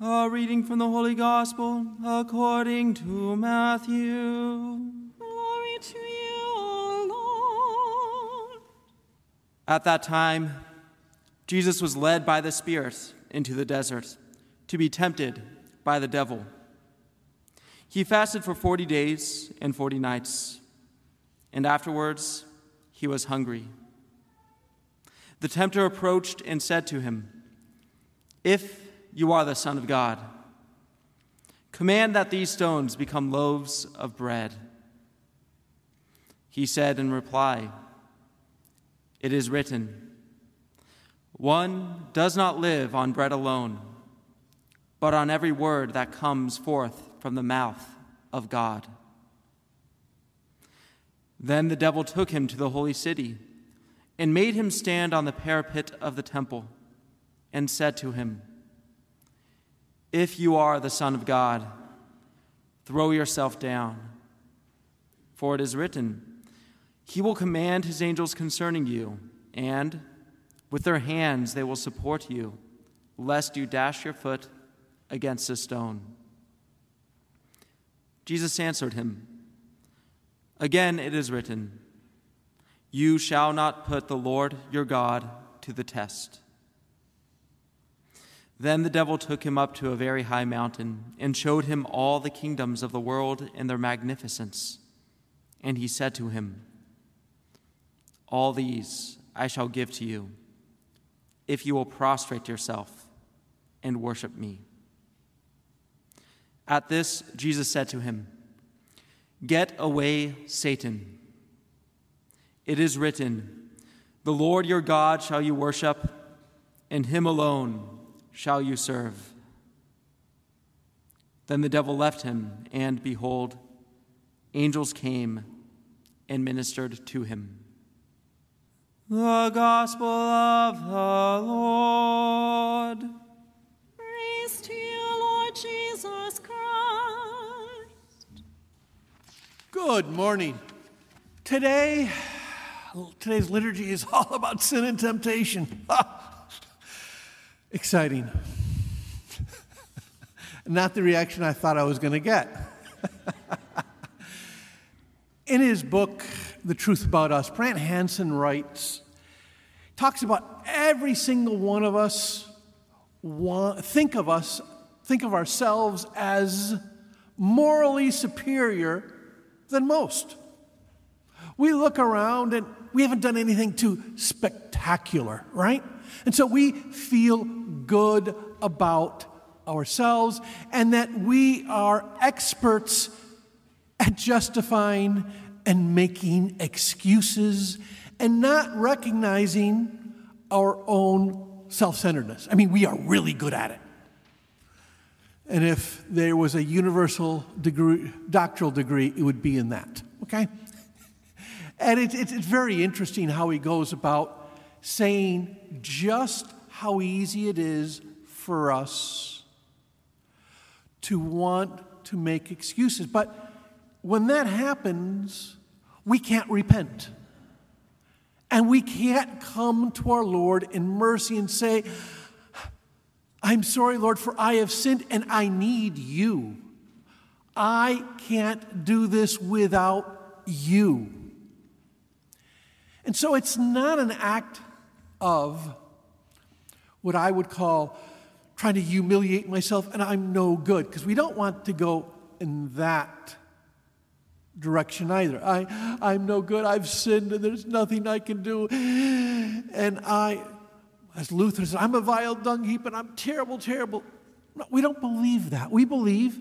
A reading from the Holy Gospel according to Matthew. Glory to you, O Lord. At that time, Jesus was led by the Spirit into the desert to be tempted by the devil. He fasted for 40 days and 40 nights. And afterwards, he was hungry. The tempter approached and said to him, "If you are the Son of God, command that these stones become loaves of bread." He said in reply, "It is written, 'One does not live on bread alone, but on every word that comes forth from the mouth of God.'" Then the devil took him to the holy city and made him stand on the parapet of the temple and said to him, "If you are the Son of God, throw yourself down, for it is written, 'He will command his angels concerning you, and with their hands they will support you, lest you dash your foot against a stone.'" Jesus answered him, "Again, it is written, 'You shall not put the Lord your God to the test.'" Then the devil took him up to a very high mountain and showed him all the kingdoms of the world and their magnificence. And he said to him, "All these I shall give to you, if you will prostrate yourself and worship me." At this, Jesus said to him, "Get away, Satan. It is written, 'The Lord your God shall you worship, and him alone shall you serve.'" Then the devil left him, and behold, angels came and ministered to him. The Gospel of the Lord. Praise to you, Lord Jesus Christ. Good morning. Today's liturgy is all about sin and temptation. Exciting. Not the reaction I thought I was going to get. In his book, The Truth About Us, Brant Hansen writes, talks about every single one of us, think of ourselves as morally superior than most. We look around and we haven't done anything too spectacular, right? And so we feel good about ourselves and that we are experts at justifying and making excuses and not recognizing our own self-centeredness. I mean, we are really good at it. And if there was a universal degree, doctoral degree, it would be in that, okay? And it's very interesting how he goes about saying just how easy it is for us to want to make excuses. But when that happens, we can't repent. And we can't come to our Lord in mercy and say, "I'm sorry, Lord, for I have sinned and I need you. I can't do this without you." And so it's not an act of what I would call trying to humiliate myself and I'm no good, because we don't want to go in that direction either. I'm no good, I've sinned and there's nothing I can do. And as Luther said, "I'm a vile dung heap and I'm terrible, terrible." No, we don't believe that. We believe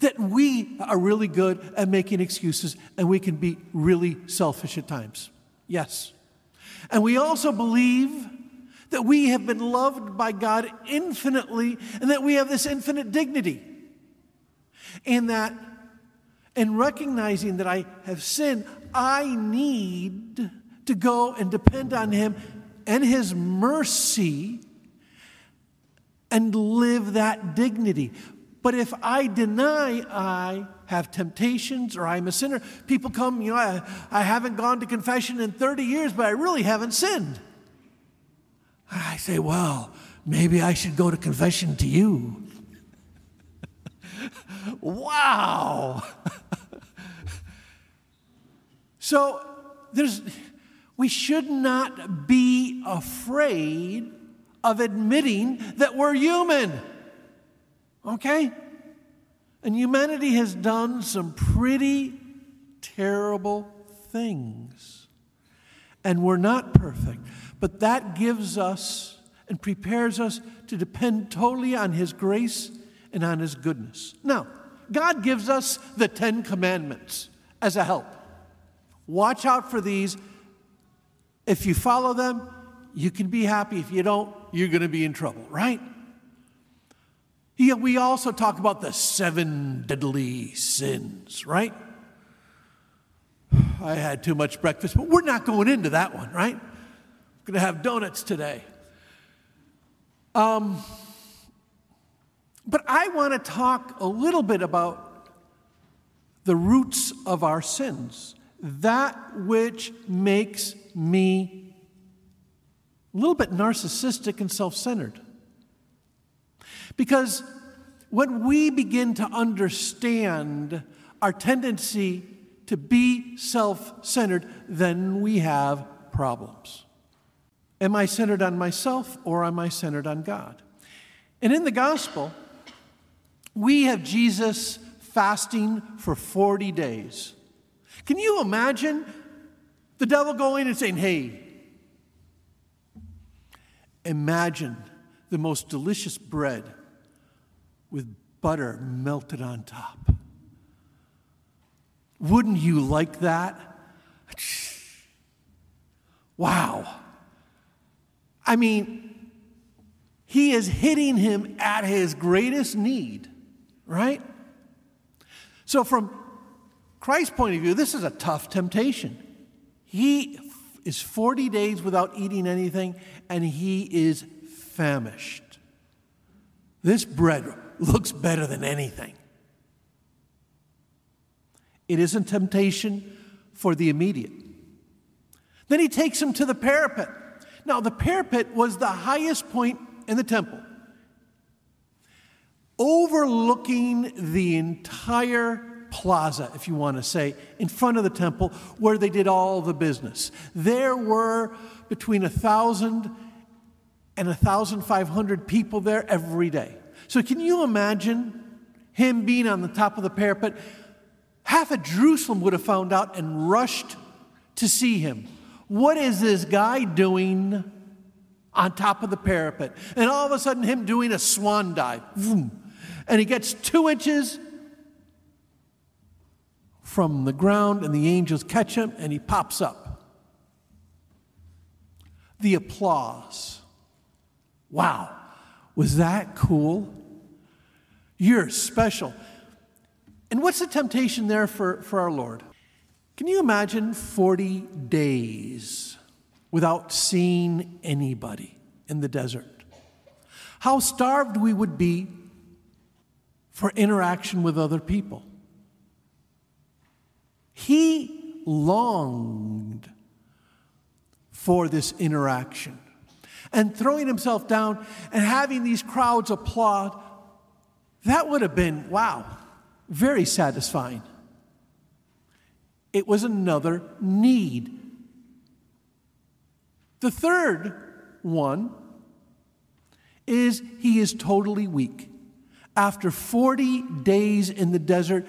that we are really good at making excuses and we can be really selfish at times. Yes. And we also believe that we have been loved by God infinitely and that we have this infinite dignity. And that in recognizing that I have sinned, I need to go and depend on Him and His mercy and live that dignity. But if I deny I have temptations or I'm a sinner, people come, you know, I haven't gone to confession in 30 years, but I really haven't sinned. And I say, well, maybe I should go to confession to you. Wow. So we should not be afraid of admitting that we're human. Okay? And humanity has done some pretty terrible things. And we're not perfect. But that gives us and prepares us to depend totally on His grace and on His goodness. Now, God gives us the 10 Commandments as a help. Watch out for these. If you follow them, you can be happy. If you don't, you're going to be in trouble, right? We also talk about the 7 deadly sins, right? I had too much breakfast, but we're not going into that one, right? I'm going to have donuts today. But I want to talk a little bit about the roots of our sins, that which makes me a little bit narcissistic and self-centered. Because when we begin to understand our tendency to be self-centered, then we have problems. Am I centered on myself or am I centered on God? And in the gospel, we have Jesus fasting for 40 days. Can you imagine the devil going and saying, hey, imagine the most delicious bread with butter melted on top. Wouldn't you like that? Wow. I mean, he is hitting him at his greatest need, right? So from Christ's point of view, this is a tough temptation. He is 40 days without eating anything, and he is famished. This bread looks better than anything. It isn't temptation for the immediate. Then he takes him to the parapet. Now, the parapet was the highest point in the temple, overlooking the entire plaza, if you want to say, in front of the temple where they did all the business. There were between 1,000 and 1,500 people there every day. So can you imagine him being on the top of the parapet? Half of Jerusalem would have found out and rushed to see him. What is this guy doing on top of the parapet? And all of a sudden, him doing a swan dive. And he gets 2 inches from the ground, and the angels catch him, and he pops up. The applause. Wow, was that cool? You're special. And what's the temptation there for our Lord? Can you imagine 40 days without seeing anybody in the desert? How starved we would be for interaction with other people. He longed for this interaction. And throwing himself down and having these crowds applaud, that would have been, wow, very satisfying. It was another need. The third one is he is totally weak. After 40 days in the desert,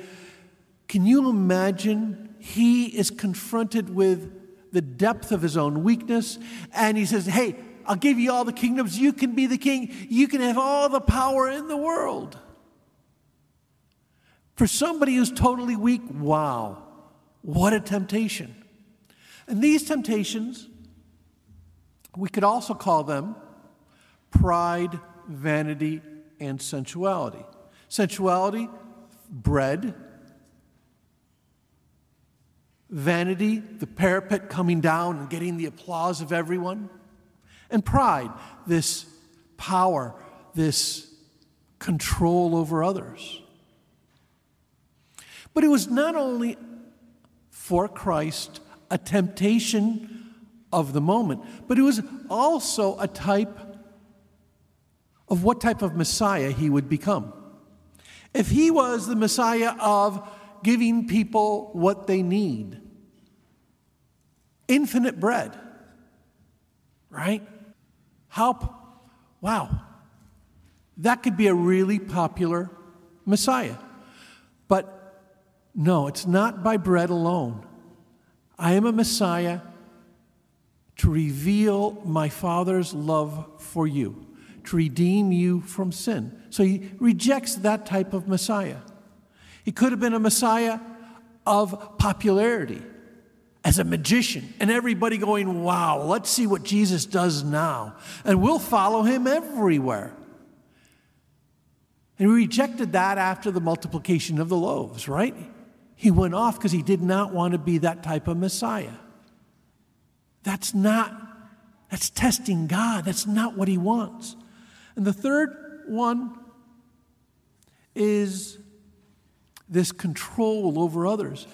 can you imagine he is confronted with the depth of his own weakness? And he says, hey, I'll give you all the kingdoms. You can be the king. You can have all the power in the world. For somebody who's totally weak, wow, what a temptation. And these temptations, we could also call them pride, vanity, and sensuality. Sensuality, bread. Vanity, the parapet coming down and getting the applause of everyone. And pride, this power, this control over others. But it was not only for Christ a temptation of the moment, but it was also a type of what type of Messiah he would become. If he was the Messiah of giving people what they need, infinite bread, right? Wow, that could be a really popular Messiah. But no, it's not by bread alone. I am a Messiah to reveal my Father's love for you, to redeem you from sin. So he rejects that type of Messiah. He could have been a Messiah of popularity as a magician, and everybody going, wow, let's see what Jesus does now, and we'll follow him everywhere. And he rejected that after the multiplication of the loaves, right? He went off because he did not want to be that type of Messiah. That's testing God. That's not what he wants. And the third one is this control over others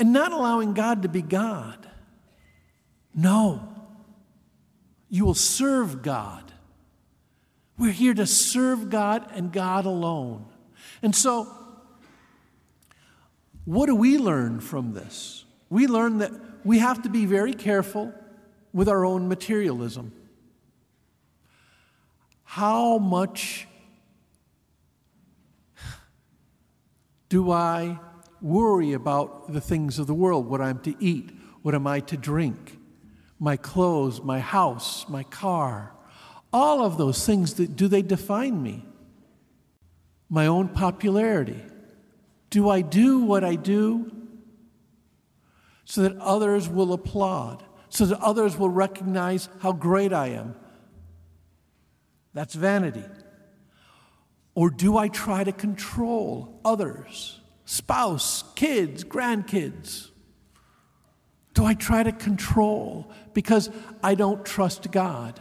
and not allowing God to be God. No, you will serve God. We're here to serve God and God alone. And so, what do we learn from this? We learn that we have to be very careful with our own materialism. How much do I worry about the things of the world, what I'm to eat, what am I to drink, my clothes, my house, my car? All of those things, do they define me? My own popularity. Do I do what I do so that others will applaud, so that others will recognize how great I am? That's vanity. Or do I try to control others, spouse, kids, grandkids? Do I try to control because I don't trust God?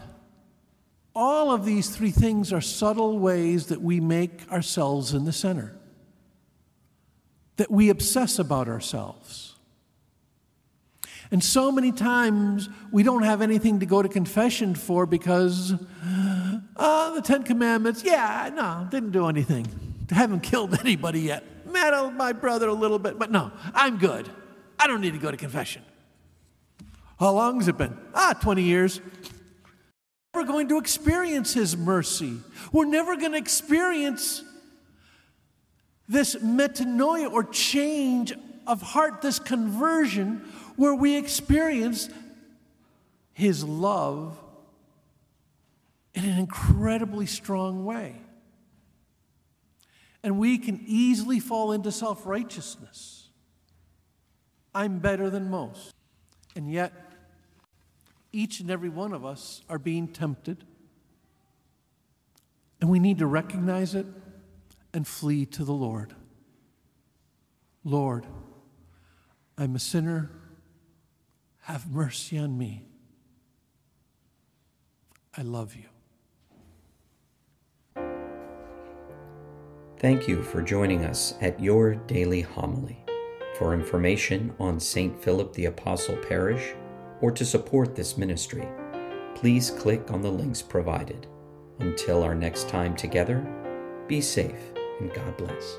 All of these three things are subtle ways that we make ourselves in the center, that we obsess about ourselves. And so many times we don't have anything to go to confession for because, the Ten Commandments, didn't do anything. I haven't killed anybody yet. Meddled my brother a little bit, but no, I'm good. I don't need to go to confession. How long has it been? 20 years. We're never going to experience his mercy. We're never going to experience this metanoia or change of heart, this conversion where we experience his love in an incredibly strong way. And we can easily fall into self-righteousness. I'm better than most. And yet, each and every one of us are being tempted, and we need to recognize it and flee to the Lord. Lord, I'm a sinner. Have mercy on me. I love you. Thank you for joining us at Your Daily Homily. For information on St. Philip the Apostle Parish, or to support this ministry, please click on the links provided. Until our next time together, be safe and God bless.